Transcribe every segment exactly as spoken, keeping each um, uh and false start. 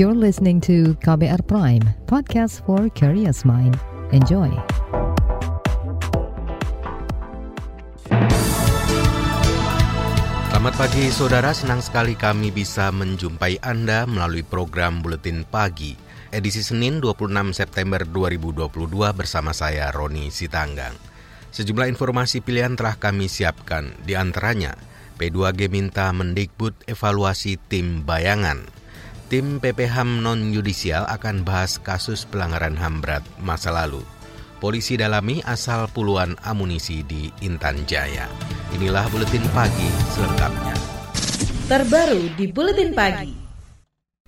You're listening to K B R Prime, podcast for curious mind. Enjoy. Selamat pagi saudara, senang sekali kami bisa menjumpai Anda melalui program Buletin Pagi, edisi Senin dua puluh enam September dua ribu dua puluh dua bersama saya Roni Sitanggang. Sejumlah informasi pilihan telah kami siapkan, di antaranya P dua G minta Mendikbud evaluasi tim bayangan. Tim P P H A M non-yudisial akan bahas kasus pelanggaran H A M berat masa lalu. Polisi dalami asal puluhan amunisi di Intan Jaya. Inilah Buletin Pagi selengkapnya. Terbaru di Buletin Pagi.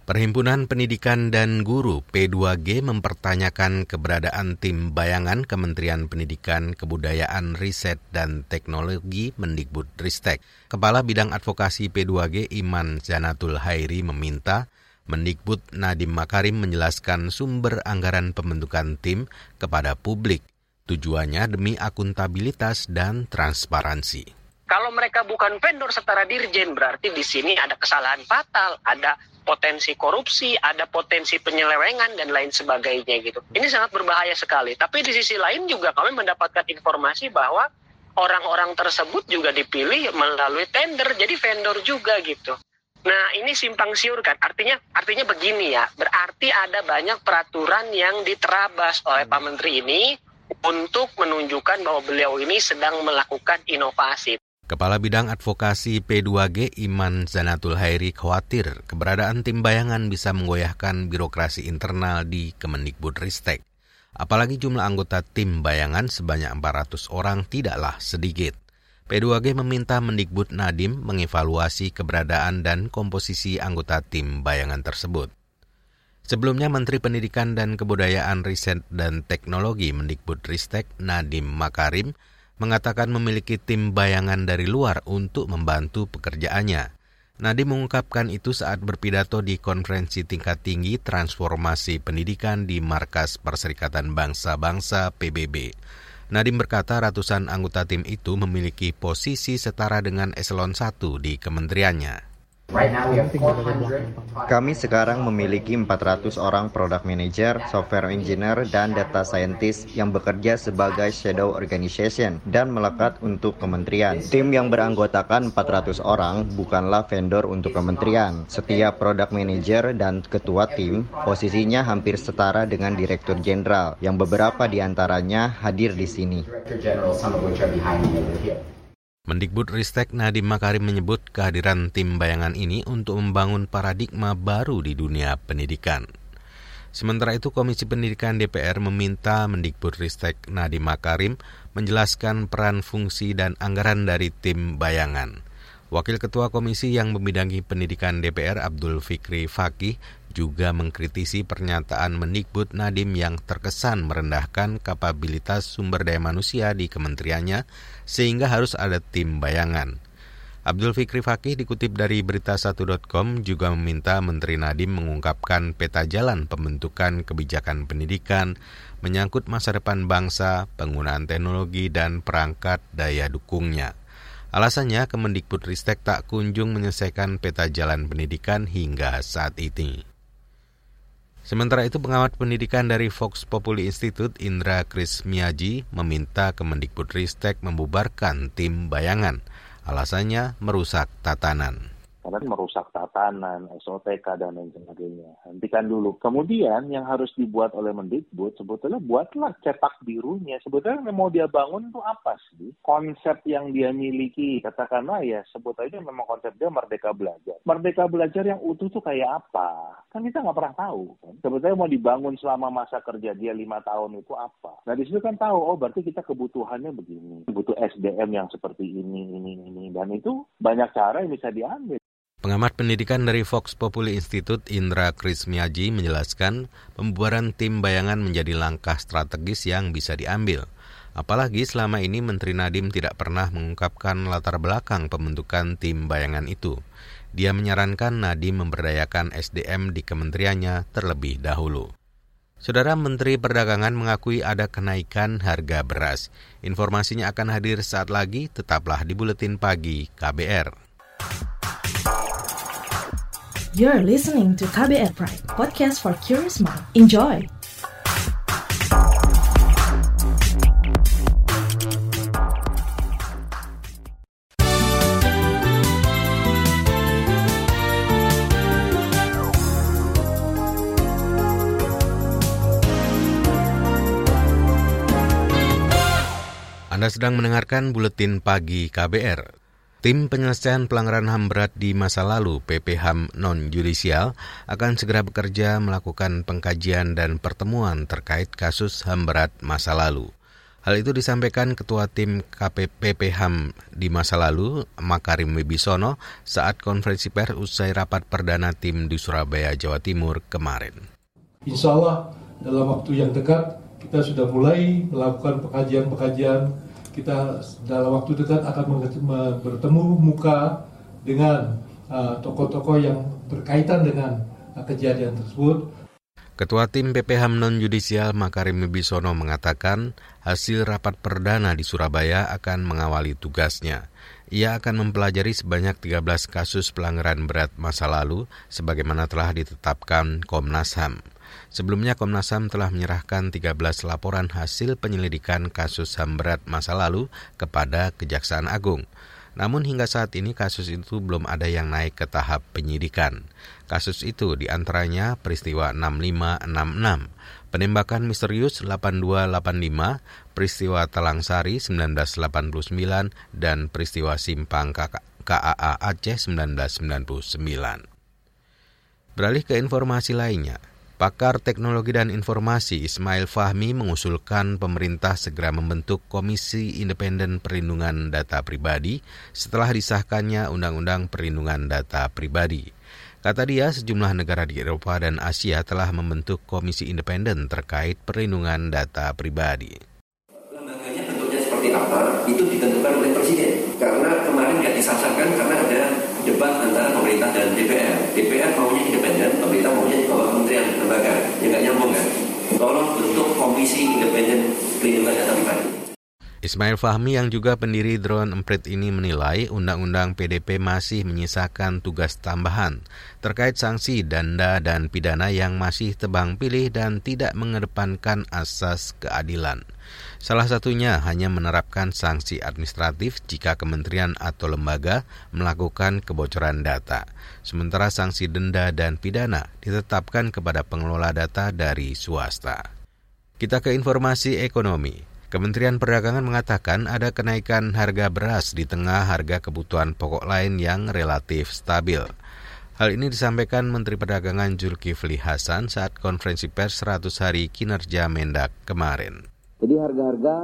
Perhimpunan Pendidikan dan Guru P dua G mempertanyakan keberadaan tim bayangan Kementerian Pendidikan, Kebudayaan, Riset, dan Teknologi Mendikbudristek. Kepala Bidang Advokasi P dua G Iman Zanatul Hairi meminta Mendikbud Nadiem Makarim menjelaskan sumber anggaran pembentukan tim kepada publik. Tujuannya demi akuntabilitas dan transparansi. Kalau mereka bukan vendor setara dirjen, berarti di sini ada kesalahan fatal, ada potensi korupsi, ada potensi penyelewengan, dan lain sebagainya gitu. Ini sangat berbahaya sekali. Tapi di sisi lain juga kami mendapatkan informasi bahwa orang-orang tersebut juga dipilih melalui tender, jadi vendor juga gitu. Nah, ini simpang siur kan, artinya artinya begini ya, berarti ada banyak peraturan yang diterabas oleh Pak Menteri ini untuk menunjukkan bahwa beliau ini sedang melakukan inovasi. Kepala Bidang Advokasi P dua G Iman Zanatul Hairi khawatir keberadaan tim bayangan bisa menggoyahkan birokrasi internal di Kemendikbudristek. Apalagi jumlah anggota tim bayangan sebanyak empat ratus orang tidaklah sedikit. P dua G meminta Mendikbud Nadiem mengevaluasi keberadaan dan komposisi anggota tim bayangan tersebut. Sebelumnya Menteri Pendidikan dan Kebudayaan, Riset dan Teknologi Mendikbudristek Nadiem Makarim mengatakan memiliki tim bayangan dari luar untuk membantu pekerjaannya. Nadiem mengungkapkan itu saat berpidato di konferensi tingkat tinggi transformasi pendidikan di markas Perserikatan Bangsa-Bangsa P B B. Nadiem berkata ratusan anggota tim itu memiliki posisi setara dengan eselon satu di kementeriannya. Kami sekarang memiliki empat ratus orang product manager, software engineer, dan data scientist yang bekerja sebagai shadow organization dan melekat untuk kementerian. Tim yang beranggotakan empat ratus orang bukanlah vendor untuk kementerian. Setiap product manager dan ketua tim posisinya hampir setara dengan direktur jenderal yang beberapa di antaranya hadir di sini. Mendikbudristek Nadiem Makarim menyebut kehadiran tim bayangan ini untuk membangun paradigma baru di dunia pendidikan. Sementara itu, Komisi Pendidikan D P R meminta Mendikbudristek Nadiem Makarim menjelaskan peran, fungsi, dan anggaran dari tim bayangan. Wakil Ketua Komisi yang membidangi pendidikan D P R Abdul Fikri Fakih juga mengkritisi pernyataan Mendikbud Nadiem yang terkesan merendahkan kapabilitas sumber daya manusia di kementeriannya sehingga harus ada tim bayangan. Abdul Fikri Fakih dikutip dari berita satu titik com juga meminta Menteri Nadiem mengungkapkan peta jalan pembentukan kebijakan pendidikan, menyangkut masa depan bangsa, penggunaan teknologi, dan perangkat daya dukungnya. Alasannya, Kemendikbudristek tak kunjung menyelesaikan peta jalan pendidikan hingga saat ini. Sementara itu, pengawat pendidikan dari Vox Populi Institute Indra Krismiaji meminta Kemendikbudristek membubarkan tim bayangan. Alasannya merusak tatanan. Karena merusak tatanan, S O T K, dan lain sebagainya. Hentikan dulu. Kemudian yang harus dibuat oleh Mendikbud, sebetulnya buatlah cetak birunya. Sebetulnya yang mau dia bangun itu apa sih? Konsep yang dia miliki. Katakanlah ya, sebut aja memang konsep dia merdeka belajar. Merdeka belajar yang utuh tuh kayak apa? Kan kita nggak pernah tahu. Kan? Sebetulnya mau dibangun selama masa kerja dia lima tahun itu apa? Nah disitu kan tahu, oh berarti kita kebutuhannya begini. Butuh S D M yang seperti ini, ini, ini. Dan itu banyak cara yang bisa diambil. Pengamat pendidikan dari Vox Populi Institute Indra Krismiaji menjelaskan pembubaran tim bayangan menjadi langkah strategis yang bisa diambil. Apalagi selama ini Menteri Nadiem tidak pernah mengungkapkan latar belakang pembentukan tim bayangan itu. Dia menyarankan Nadiem memberdayakan S D M di kementeriannya terlebih dahulu. Saudara, Menteri Perdagangan mengakui ada kenaikan harga beras. Informasinya akan hadir saat lagi, tetaplah di Buletin Pagi K B R. You're listening to K B R Prime, podcast for curious mind. Enjoy! Anda sedang mendengarkan Buletin Pagi K B R. Tim penyelesaian pelanggaran H A M berat di masa lalu, P P H A M non-judisial, akan segera bekerja melakukan pengkajian dan pertemuan terkait kasus H A M berat masa lalu. Hal itu disampaikan Ketua Tim K P P H A M di masa lalu, Makarim Wibisono, saat konferensi pers usai rapat perdana tim di Surabaya, Jawa Timur kemarin. Insya Allah dalam waktu yang dekat, kita sudah mulai melakukan pengkajian-pengkajian. Kita dalam waktu dekat akan bertemu muka dengan uh, tokoh-tokoh yang berkaitan dengan uh, kejadian tersebut. Ketua Tim P P H A M Non-Judisial Makarim Wibisono mengatakan hasil rapat perdana di Surabaya akan mengawali tugasnya. Ia akan mempelajari sebanyak tiga belas kasus pelanggaran berat masa lalu sebagaimana telah ditetapkan Komnas H A M. Sebelumnya Komnas H A M telah menyerahkan tiga belas laporan hasil penyelidikan kasus H A M berat masa lalu kepada Kejaksaan Agung. Namun hingga saat ini kasus itu belum ada yang naik ke tahap penyidikan. Kasus itu diantaranya peristiwa enam lima enam enam, penembakan misterius delapan dua delapan lima, peristiwa Talangsari seribu sembilan ratus delapan puluh sembilan, dan peristiwa Simpang K A A Aceh seribu sembilan ratus sembilan puluh sembilan. Beralih ke informasi lainnya. Pakar Teknologi dan Informasi Ismail Fahmi mengusulkan pemerintah segera membentuk Komisi Independen Perlindungan Data Pribadi setelah disahkannya Undang-Undang Perlindungan Data Pribadi. Kata dia, sejumlah negara di Eropa dan Asia telah membentuk komisi independen terkait perlindungan data pribadi. Lembaganya bentuknya seperti apa, itu ditentukan oleh Presiden. Karena kemarin nggak disahkan karena ada debat antara pemerintah dan D P R. D P R maunya independen, pemerintah maunya di bawah kementerian lembaga. Ya nggak nyambung kan? Tolong bentuk komisi independen perlindungan data pribadi. Ismail Fahmi yang juga pendiri Drone Empret ini menilai Undang-Undang P D P masih menyisakan tugas tambahan terkait sanksi, denda, dan pidana yang masih tebang pilih dan tidak mengedepankan asas keadilan. Salah satunya hanya menerapkan sanksi administratif jika kementerian atau lembaga melakukan kebocoran data. Sementara sanksi denda dan pidana ditetapkan kepada pengelola data dari swasta. Kita ke informasi ekonomi. Kementerian Perdagangan mengatakan ada kenaikan harga beras di tengah harga kebutuhan pokok lain yang relatif stabil. Hal ini disampaikan Menteri Perdagangan Zulkifli Hasan saat konferensi pers seratus hari kinerja Mendak kemarin. Jadi harga-harga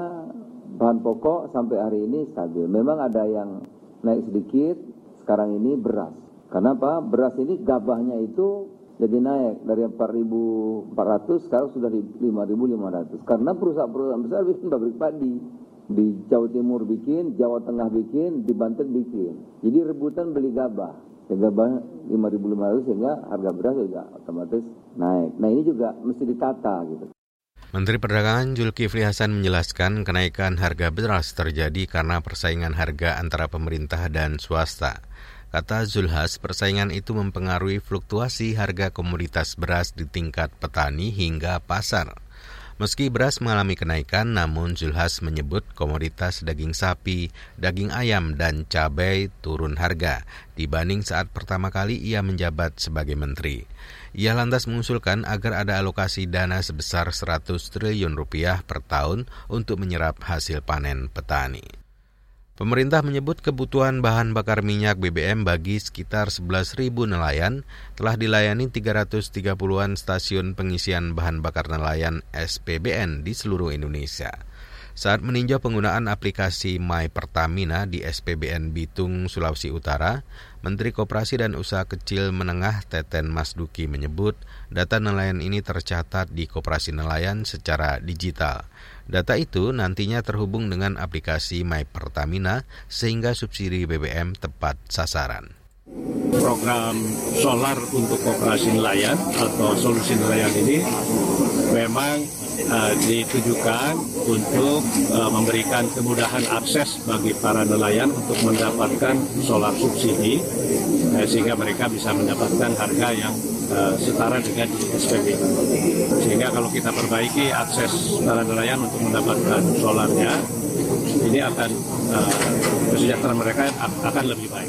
bahan pokok sampai hari ini stabil. Memang ada yang naik sedikit, sekarang ini beras. Kenapa? Beras ini gabahnya itu jadi naik dari empat ribu empat ratus sekarang sudah di lima ribu lima ratus. Karena perusahaan-perusahaan besar bikin pabrik padi. Di Jawa Timur bikin, Jawa Tengah bikin, di Banten bikin. Jadi rebutan beli gabah. Ya, gabah lima ribu lima ratus sehingga harga beras juga otomatis naik. Nah ini juga mesti ditata gitu. Menteri Perdagangan Zulkifli Hasan menjelaskan kenaikan harga beras terjadi karena persaingan harga antara pemerintah dan swasta. Kata Zulhas, persaingan itu mempengaruhi fluktuasi harga komoditas beras di tingkat petani hingga pasar. Meski beras mengalami kenaikan, namun Zulhas menyebut komoditas daging sapi, daging ayam, dan cabai turun harga dibanding saat pertama kali ia menjabat sebagai menteri. Ia lantas mengusulkan agar ada alokasi dana sebesar seratus triliun rupiah per tahun untuk menyerap hasil panen petani. Pemerintah menyebut kebutuhan bahan bakar minyak B B M bagi sekitar sebelas ribu nelayan telah dilayani tiga ratus tiga puluhan stasiun pengisian bahan bakar nelayan S P B N di seluruh Indonesia. Saat meninjau penggunaan aplikasi My Pertamina di S P B N Bitung, Sulawesi Utara, Menteri Koperasi dan Usaha Kecil Menengah Teten Masduki menyebut data nelayan ini tercatat di Koperasi Nelayan secara digital. Data itu nantinya terhubung dengan aplikasi My Pertamina sehingga subsidi B B M tepat sasaran. Program solar untuk koperasi nelayan atau solusi nelayan ini memang uh, ditujukan untuk uh, memberikan kemudahan akses bagi para nelayan untuk mendapatkan solar subsidi uh, sehingga mereka bisa mendapatkan harga yang uh, setara dengan S P B. Sehingga kalau kita perbaiki akses para nelayan untuk mendapatkan solarnya, ini akan uh, kesejahteraan mereka akan lebih baik.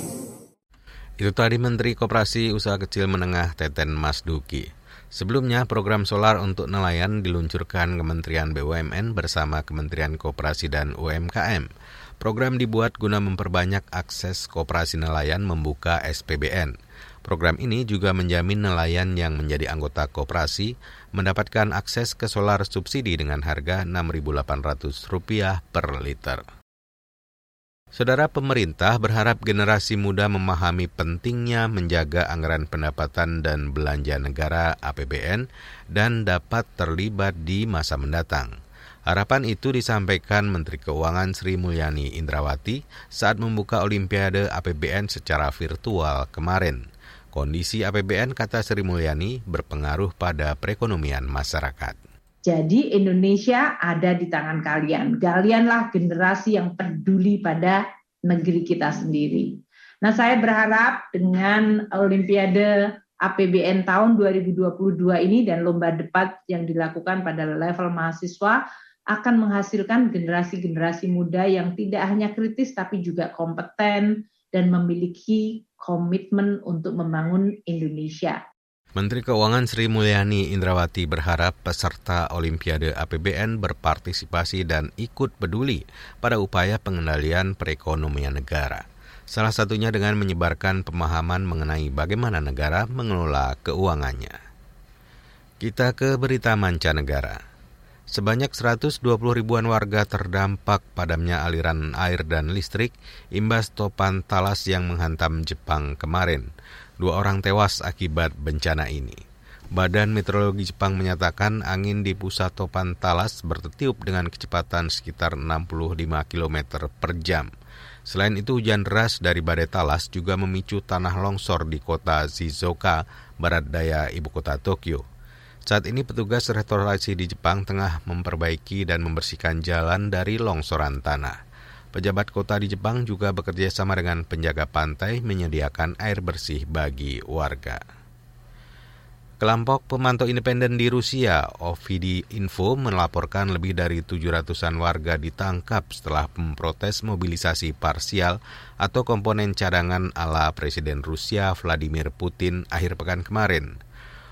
Itu tadi Menteri Koperasi Usaha Kecil Menengah Teten Masduki. Sebelumnya, program solar untuk nelayan diluncurkan Kementerian B U M N bersama Kementerian Koperasi dan U M K M. Program dibuat guna memperbanyak akses koperasi nelayan membuka S P B N. Program ini juga menjamin nelayan yang menjadi anggota koperasi mendapatkan akses ke solar subsidi dengan harga enam ribu delapan ratus rupiah per liter. Saudara, pemerintah berharap generasi muda memahami pentingnya menjaga anggaran pendapatan dan belanja negara A P B N dan dapat terlibat di masa mendatang. Harapan itu disampaikan Menteri Keuangan Sri Mulyani Indrawati saat membuka Olimpiade A P B N secara virtual kemarin. Kondisi A P B N, kata Sri Mulyani, berpengaruh pada perekonomian masyarakat. Jadi Indonesia ada di tangan kalian. Kalianlah generasi yang peduli pada negeri kita sendiri. Nah, saya berharap dengan Olimpiade A P B N tahun dua ribu dua puluh dua ini dan lomba debat yang dilakukan pada level mahasiswa akan menghasilkan generasi-generasi muda yang tidak hanya kritis tapi juga kompeten dan memiliki komitmen untuk membangun Indonesia. Menteri Keuangan Sri Mulyani Indrawati berharap peserta Olimpiade A P B N berpartisipasi dan ikut peduli pada upaya pengendalian perekonomian negara. Salah satunya dengan menyebarkan pemahaman mengenai bagaimana negara mengelola keuangannya. Kita ke berita mancanegara. Sebanyak seratus dua puluh ribuan warga terdampak padamnya aliran air dan listrik imbas topan talas yang menghantam Jepang kemarin. Dua orang tewas akibat bencana ini. Badan Meteorologi Jepang menyatakan angin di pusat topan talas bertiup dengan kecepatan sekitar enam puluh lima kilometer per jam. Selain itu, hujan deras dari badai talas juga memicu tanah longsor di kota Shizuoka, barat daya ibu kota Tokyo. Saat ini petugas restorasi di Jepang tengah memperbaiki dan membersihkan jalan dari longsoran tanah. Pejabat kota di Jepang juga bekerja sama dengan penjaga pantai menyediakan air bersih bagi warga. Kelompok pemantau independen di Rusia, O V D-Info, melaporkan lebih dari tujuh ratusan warga ditangkap setelah memprotes mobilisasi parsial atau komponen cadangan ala Presiden Rusia Vladimir Putin akhir pekan kemarin.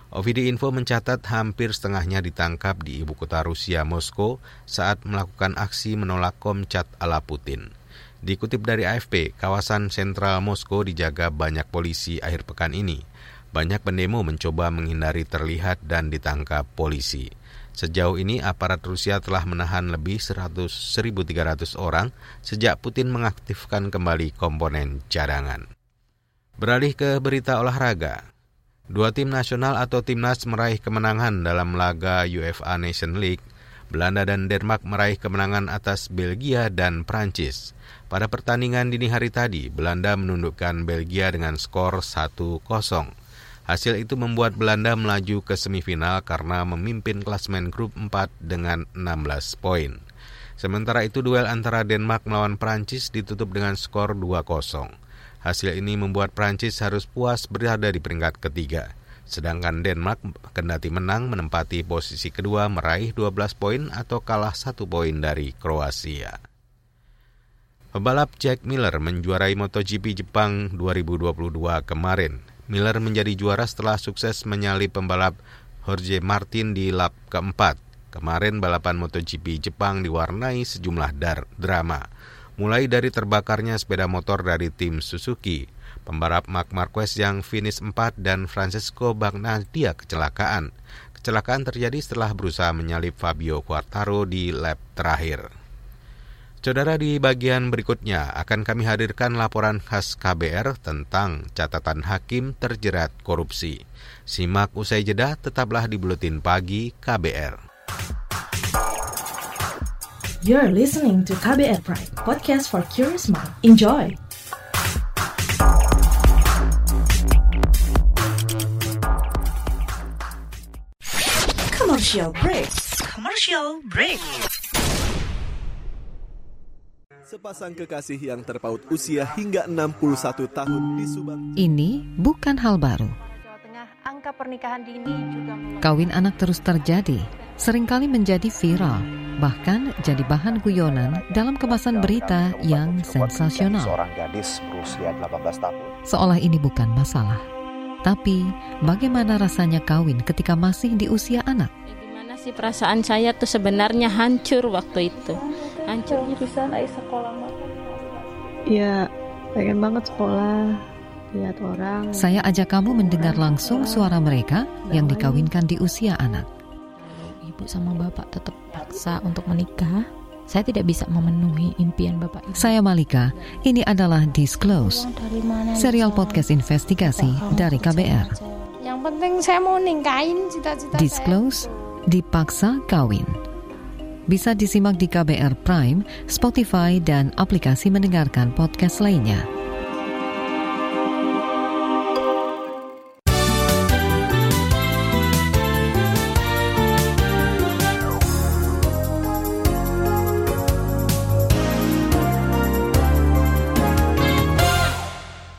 O V D-Info mencatat hampir setengahnya ditangkap di ibu kota Rusia, Moskow, saat melakukan aksi menolak Komcat ala Putin. Dikutip dari A F P, kawasan sentral Moskow dijaga banyak polisi akhir pekan ini. Banyak pendemo mencoba menghindari terlihat dan ditangkap polisi. Sejauh ini, aparat Rusia telah menahan lebih seribu tiga ratus orang sejak Putin mengaktifkan kembali komponen cadangan. Beralih ke berita olahraga. Dua tim nasional atau timnas meraih kemenangan dalam laga UEFA Nations League. Belanda dan Denmark meraih kemenangan atas Belgia dan Prancis. Pada pertandingan dini hari tadi, Belanda menundukkan Belgia dengan skor satu kosong. Hasil itu membuat Belanda melaju ke semifinal karena memimpin klasemen grup empat dengan enam belas poin. Sementara itu, duel antara Denmark melawan Prancis ditutup dengan skor dua kosong. Hasil ini membuat Prancis harus puas berada di peringkat ketiga. Sedangkan Denmark kendati menang menempati posisi kedua meraih dua belas poin atau kalah satu poin dari Kroasia. Pebalap Jack Miller menjuarai MotoGP Jepang dua ribu dua puluh dua kemarin. Miller menjadi juara setelah sukses menyalip pembalap Jorge Martin di lap keempat. Kemarin balapan MotoGP Jepang diwarnai sejumlah dar- drama. Mulai dari terbakarnya sepeda motor dari tim Suzuki, pembalap Marc Marquez yang finish empat dan Francesco Bagnaia kecelakaan. Kecelakaan terjadi setelah berusaha menyalip Fabio Quartararo di lap terakhir. Saudara, di bagian berikutnya akan kami hadirkan laporan khas K B R tentang catatan hakim terjerat korupsi. Simak usai jeda, tetaplah di Buletin Pagi K B R. You're listening to K B R Prime, podcast for curious mind. Enjoy! Commercial break. Commercial break. Sepasang kekasih yang terpaut usia hingga enam puluh satu tahun di Subang. Ini bukan hal baru. Angka pernikahan dini juga. Kawin anak terus terjadi, seringkali menjadi viral, bahkan jadi bahan guyonan dalam kemasan berita yang sensasional. Seorang gadis berusia delapan belas tahun. Seolah ini bukan masalah. Tapi bagaimana rasanya kawin ketika masih di usia anak? Gimana sih perasaan saya tuh sebenarnya hancur waktu itu. Hancurnya bisa naik sekolah. Ya, pengen banget sekolah, lihat orang. Saya ajak kamu mendengar langsung suara mereka yang dikawinkan di usia anak. Ibu sama bapak tetap paksa untuk menikah. Saya tidak bisa memenuhi impian Bapak Ibu. Saya Malika, ini adalah Disclose, serial podcast investigasi dari K B R. Yang penting saya mau ningkain cita-cita saya. Disclose, dipaksa kawin. Bisa disimak di K B R Prime, Spotify, dan aplikasi mendengarkan podcast lainnya.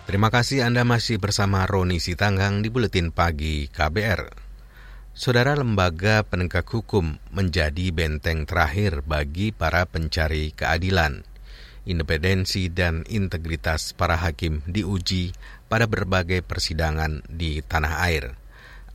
Terima kasih Anda masih bersama Roni Sitanggang di Buletin Pagi K B R. Saudara, lembaga penegak hukum menjadi benteng terakhir bagi para pencari keadilan. Independensi dan integritas para hakim diuji pada berbagai persidangan di tanah air.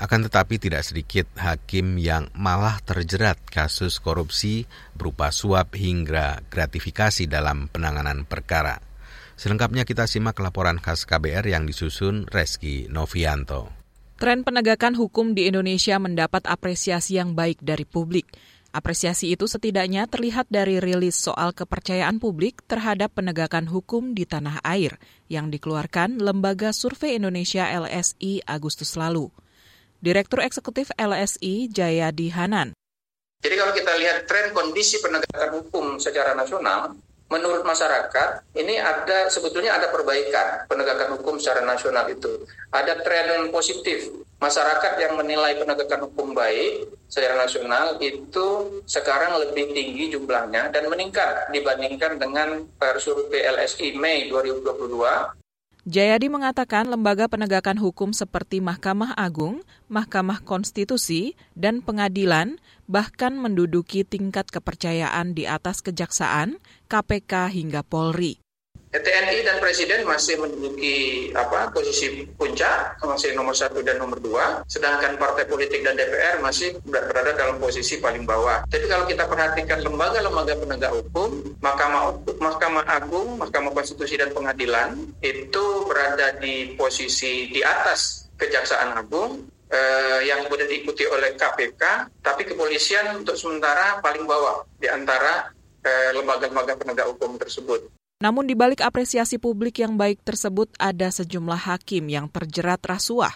Akan tetapi tidak sedikit hakim yang malah terjerat kasus korupsi berupa suap hingga gratifikasi dalam penanganan perkara. Selengkapnya kita simak laporan khas K B R yang disusun Reski Novianto. Tren penegakan hukum di Indonesia mendapat apresiasi yang baik dari publik. Apresiasi itu setidaknya terlihat dari rilis soal kepercayaan publik terhadap penegakan hukum di tanah air yang dikeluarkan Lembaga Survei Indonesia L S I Agustus lalu. Direktur Eksekutif L S I Jaya Dihanan. Jadi kalau kita lihat tren kondisi penegakan hukum secara nasional, menurut masyarakat, ini ada sebetulnya ada perbaikan penegakan hukum secara nasional itu. Ada tren positif. Masyarakat yang menilai penegakan hukum baik secara nasional itu sekarang lebih tinggi jumlahnya dan meningkat dibandingkan dengan survei L S I Mei dua ribu dua puluh dua. Jayadi mengatakan lembaga penegakan hukum seperti Mahkamah Agung, Mahkamah Konstitusi, dan pengadilan bahkan menduduki tingkat kepercayaan di atas kejaksaan, K P K hingga Polri. T N I dan Presiden masih menduduki apa, posisi puncak, masih nomor satu dan nomor dua, sedangkan partai politik dan D P R masih berada dalam posisi paling bawah. Jadi kalau kita perhatikan lembaga-lembaga penegak hukum, Mahkamah, Mahkamah Agung, Mahkamah Konstitusi, dan Pengadilan itu berada di posisi di atas Kejaksaan Agung, eh, yang kemudian diikuti oleh K P K, tapi kepolisian untuk sementara paling bawah di antara eh, lembaga-lembaga penegak hukum tersebut. Namun di balik apresiasi publik yang baik tersebut ada sejumlah hakim yang terjerat rasuah.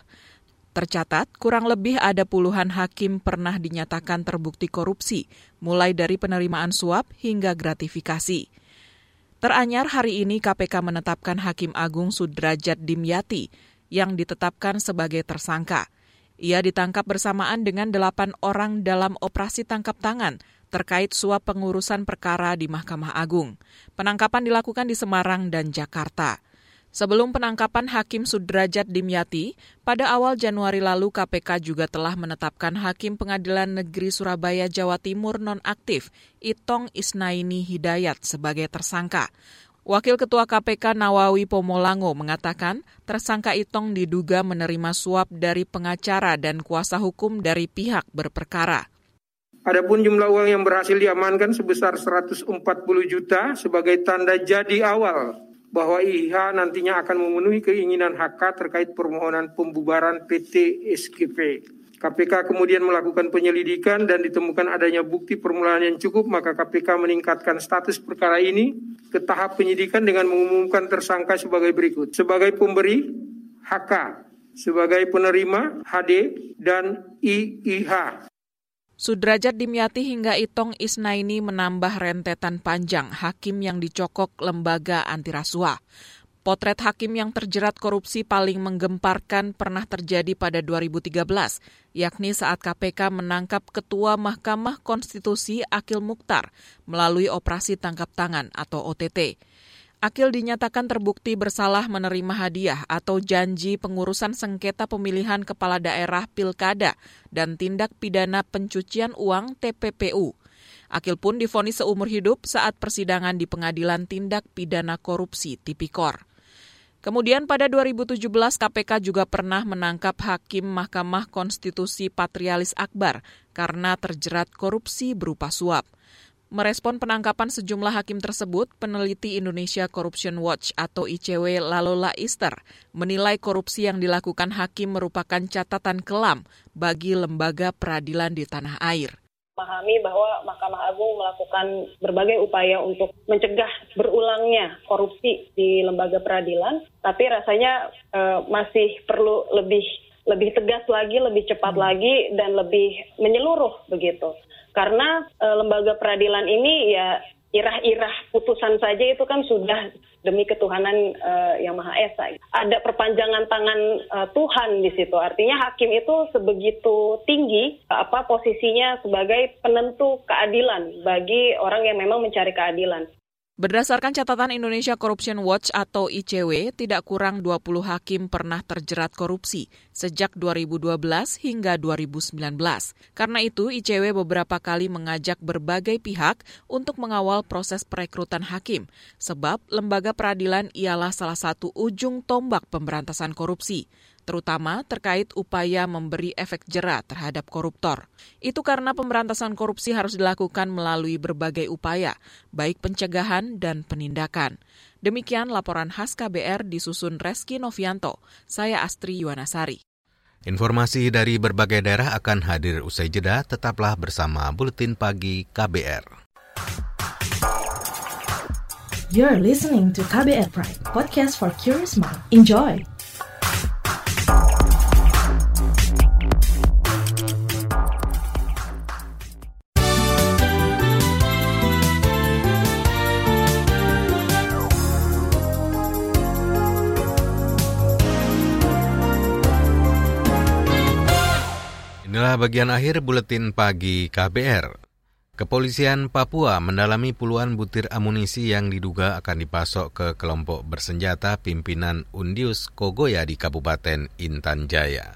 Tercatat, kurang lebih ada puluhan hakim pernah dinyatakan terbukti korupsi, mulai dari penerimaan suap hingga gratifikasi. Teranyar hari ini K P K menetapkan Hakim Agung Sudrajat Dimyati yang ditetapkan sebagai tersangka. Ia ditangkap bersamaan dengan delapan orang dalam operasi tangkap tangan terkait suap pengurusan perkara di Mahkamah Agung. Penangkapan dilakukan di Semarang dan Jakarta. Sebelum penangkapan Hakim Sudrajat Dimyati, pada awal Januari lalu K P K juga telah menetapkan Hakim Pengadilan Negeri Surabaya Jawa Timur nonaktif Itong Isnaini Hidayat sebagai tersangka. Wakil Ketua K P K Nawawi Pomolango mengatakan tersangka Itong diduga menerima suap dari pengacara dan kuasa hukum dari pihak berperkara. Adapun jumlah uang yang berhasil diamankan sebesar seratus empat puluh juta sebagai tanda jadi awal bahwa I H nantinya akan memenuhi keinginan H K terkait permohonan pembubaran P T S K P. K P K kemudian melakukan penyelidikan dan ditemukan adanya bukti permulaan yang cukup, maka K P K meningkatkan status perkara ini ke tahap penyidikan dengan mengumumkan tersangka sebagai berikut: sebagai pemberi H K, sebagai penerima H D, dan I I H. Sudrajat Dimyati hingga Itong Isnaini menambah rentetan panjang hakim yang dicokok lembaga anti rasuah. Potret hakim yang terjerat korupsi paling menggemparkan pernah terjadi pada dua ribu tiga belas, yakni saat K P K menangkap Ketua Mahkamah Konstitusi Aqil Mukhtar melalui operasi tangkap tangan atau O T T. Aqil dinyatakan terbukti bersalah menerima hadiah atau janji pengurusan sengketa pemilihan kepala daerah pilkada dan tindak pidana pencucian uang T P P U. Aqil pun divonis seumur hidup saat persidangan di Pengadilan Tindak Pidana Korupsi Tipikor. Kemudian pada dua ribu tujuh belas K P K juga pernah menangkap Hakim Mahkamah Konstitusi Patrialis Akbar karena terjerat korupsi berupa suap. Merespon penangkapan sejumlah hakim tersebut, peneliti Indonesia Corruption Watch atau I C W Lalola Easter menilai korupsi yang dilakukan hakim merupakan catatan kelam bagi lembaga peradilan di tanah air. Memahami bahwa Mahkamah Agung melakukan berbagai upaya untuk mencegah berulangnya korupsi di lembaga peradilan, tapi rasanya eh, masih perlu lebih lebih tegas lagi, lebih cepat hmm. lagi, dan lebih menyeluruh begitu. Karena eh, lembaga peradilan ini ya irah-irah putusan saja itu kan sudah demi ketuhanan eh, yang Maha Esa. Ada perpanjangan tangan eh, Tuhan di situ. Artinya hakim itu sebegitu tinggi apa posisinya sebagai penentu keadilan bagi orang yang memang mencari keadilan. Berdasarkan catatan Indonesia Corruption Watch atau I C W, tidak kurang dua puluh hakim pernah terjerat korupsi sejak dua ribu dua belas hingga dua ribu sembilan belas. Karena itu, I C W beberapa kali mengajak berbagai pihak untuk mengawal proses perekrutan hakim, sebab lembaga peradilan ialah salah satu ujung tombak pemberantasan korupsi, terutama terkait upaya memberi efek jera terhadap koruptor. Itu karena pemberantasan korupsi harus dilakukan melalui berbagai upaya, baik pencegahan dan penindakan. Demikian laporan khas K B R disusun Reski Novianto. Saya Astri Yuwanasari. Informasi dari berbagai daerah akan hadir usai jeda, tetaplah bersama Buletin Pagi K B R. You're listening to K B R Prime, podcast for curious mind. Enjoy! Inilah bagian akhir Buletin Pagi K B R. Kepolisian Papua mendalami puluhan butir amunisi yang diduga akan dipasok ke kelompok bersenjata pimpinan Undius Kogoya di Kabupaten Intan Jaya.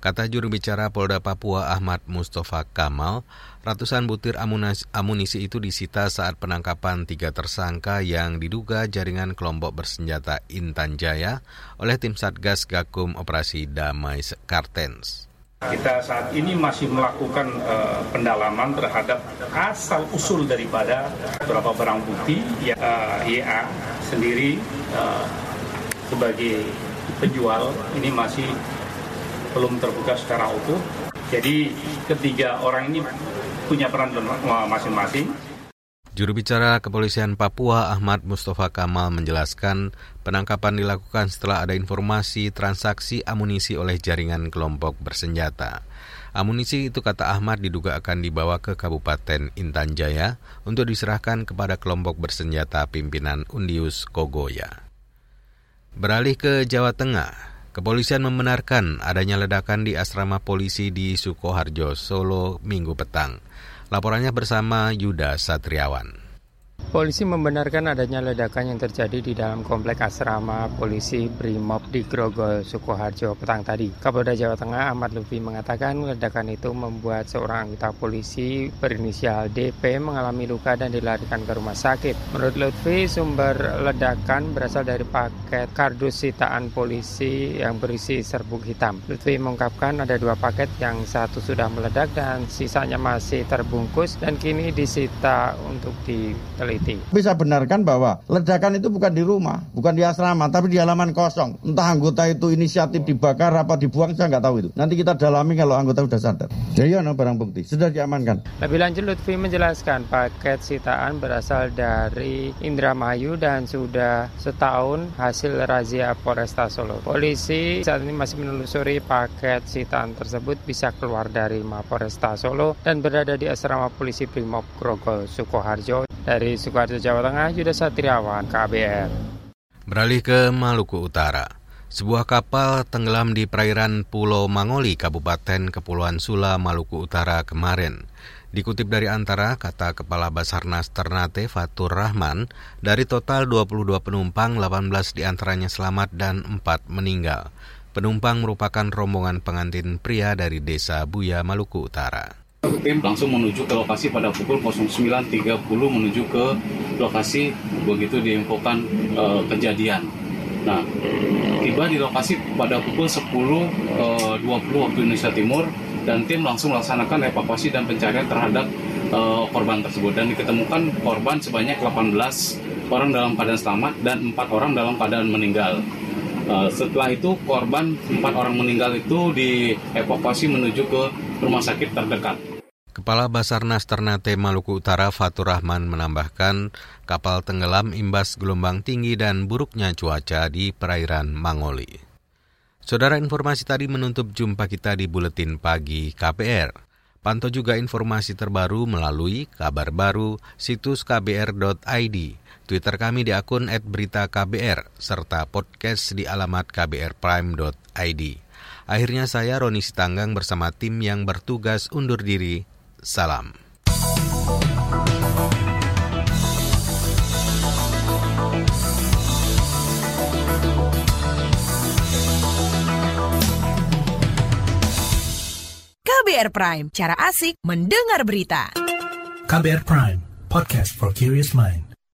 Kata juru bicara Polda Papua Ahmad Mustofa Kamal, ratusan butir amunisi itu disita saat penangkapan tiga tersangka yang diduga jaringan kelompok bersenjata Intan Jaya oleh tim Satgas Gakum Operasi Damai Kartens. Kita saat ini masih melakukan uh, pendalaman terhadap asal-usul daripada beberapa barang bukti yang uh, Y A sendiri uh, sebagai penjual ini masih belum terbuka secara utuh. Jadi ketiga orang ini punya peran masing-masing. Juru bicara Kepolisian Papua Ahmad Mustofa Kamal menjelaskan penangkapan dilakukan setelah ada informasi transaksi amunisi oleh jaringan kelompok bersenjata. Amunisi itu kata Ahmad diduga akan dibawa ke Kabupaten Intan Jaya untuk diserahkan kepada kelompok bersenjata pimpinan Undius Kogoya. Beralih ke Jawa Tengah. Kepolisian membenarkan adanya ledakan di asrama polisi di Sukoharjo, Solo, Minggu petang. Laporannya bersama Yuda Satriawan. Polisi membenarkan adanya ledakan yang terjadi di dalam komplek asrama polisi Brimob di Grogol, Sukoharjo petang tadi. Kapolda Jawa Tengah Ahmad Lutfi mengatakan ledakan itu membuat seorang anggota polisi berinisial D P mengalami luka dan dilarikan ke rumah sakit. Menurut Lutfi, sumber ledakan berasal dari paket kardus sitaan polisi yang berisi serbuk hitam. Lutfi mengungkapkan ada dua paket, yang satu sudah meledak dan sisanya masih terbungkus dan kini disita untuk diteliti. Bisa benarkan bahwa ledakan itu bukan di rumah, bukan di asrama, tapi di halaman kosong. Entah anggota itu inisiatif dibakar apa dibuang, saya nggak tahu itu. Nanti kita dalami kalau anggota sudah sadar. Jadi ada barang bukti, sudah diamankan. Lebih lanjut Lutfi menjelaskan paket sitaan berasal dari Indramayu dan sudah setahun hasil razia Polresta Solo. Polisi saat ini masih menelusuri paket sitaan tersebut bisa keluar dari Mapolresta Solo dan berada di asrama polisi Brimob Grogol, Sukoharjo. Dari Sukoharjo, Jawa Tengah, Yuda Satriawan, K B R. Beralih ke Maluku Utara. Sebuah kapal tenggelam di perairan Pulau Mangoli, Kabupaten Kepulauan Sula, Maluku Utara kemarin. Dikutip dari Antara, kata Kepala Basarnas Ternate Fatur Rahman, dari total dua puluh dua penumpang, delapan belas diantaranya selamat dan empat meninggal. Penumpang merupakan rombongan pengantin pria dari Desa Buya, Maluku Utara. Tim langsung menuju ke lokasi pada pukul sembilan tiga puluh menuju ke lokasi begitu diinfokan e, kejadian. Nah, tiba di lokasi pada pukul sepuluh dua puluh waktu Indonesia Timur dan tim langsung melaksanakan evakuasi dan pencarian terhadap e, korban tersebut. Dan diketemukan korban sebanyak delapan belas orang dalam keadaan selamat dan empat orang dalam keadaan meninggal. E, setelah itu korban empat orang meninggal itu dievakuasi menuju ke rumah sakit terdekat. Kepala Basarnas Ternate Maluku Utara Fatur Rahman menambahkan kapal tenggelam imbas gelombang tinggi dan buruknya cuaca di perairan Mangoli. Saudara, informasi tadi menutup jumpa kita di Buletin Pagi K B R. Pantau juga informasi terbaru melalui kabar baru situs k b r dot i d, Twitter kami di akun et berita k b r, serta podcast di alamat k b r prime dot i d. Akhirnya saya, Roni Sitanggang, bersama tim yang bertugas undur diri. Salam. K B R Prime, cara asik mendengar berita. K B R Prime, podcast for curious mind.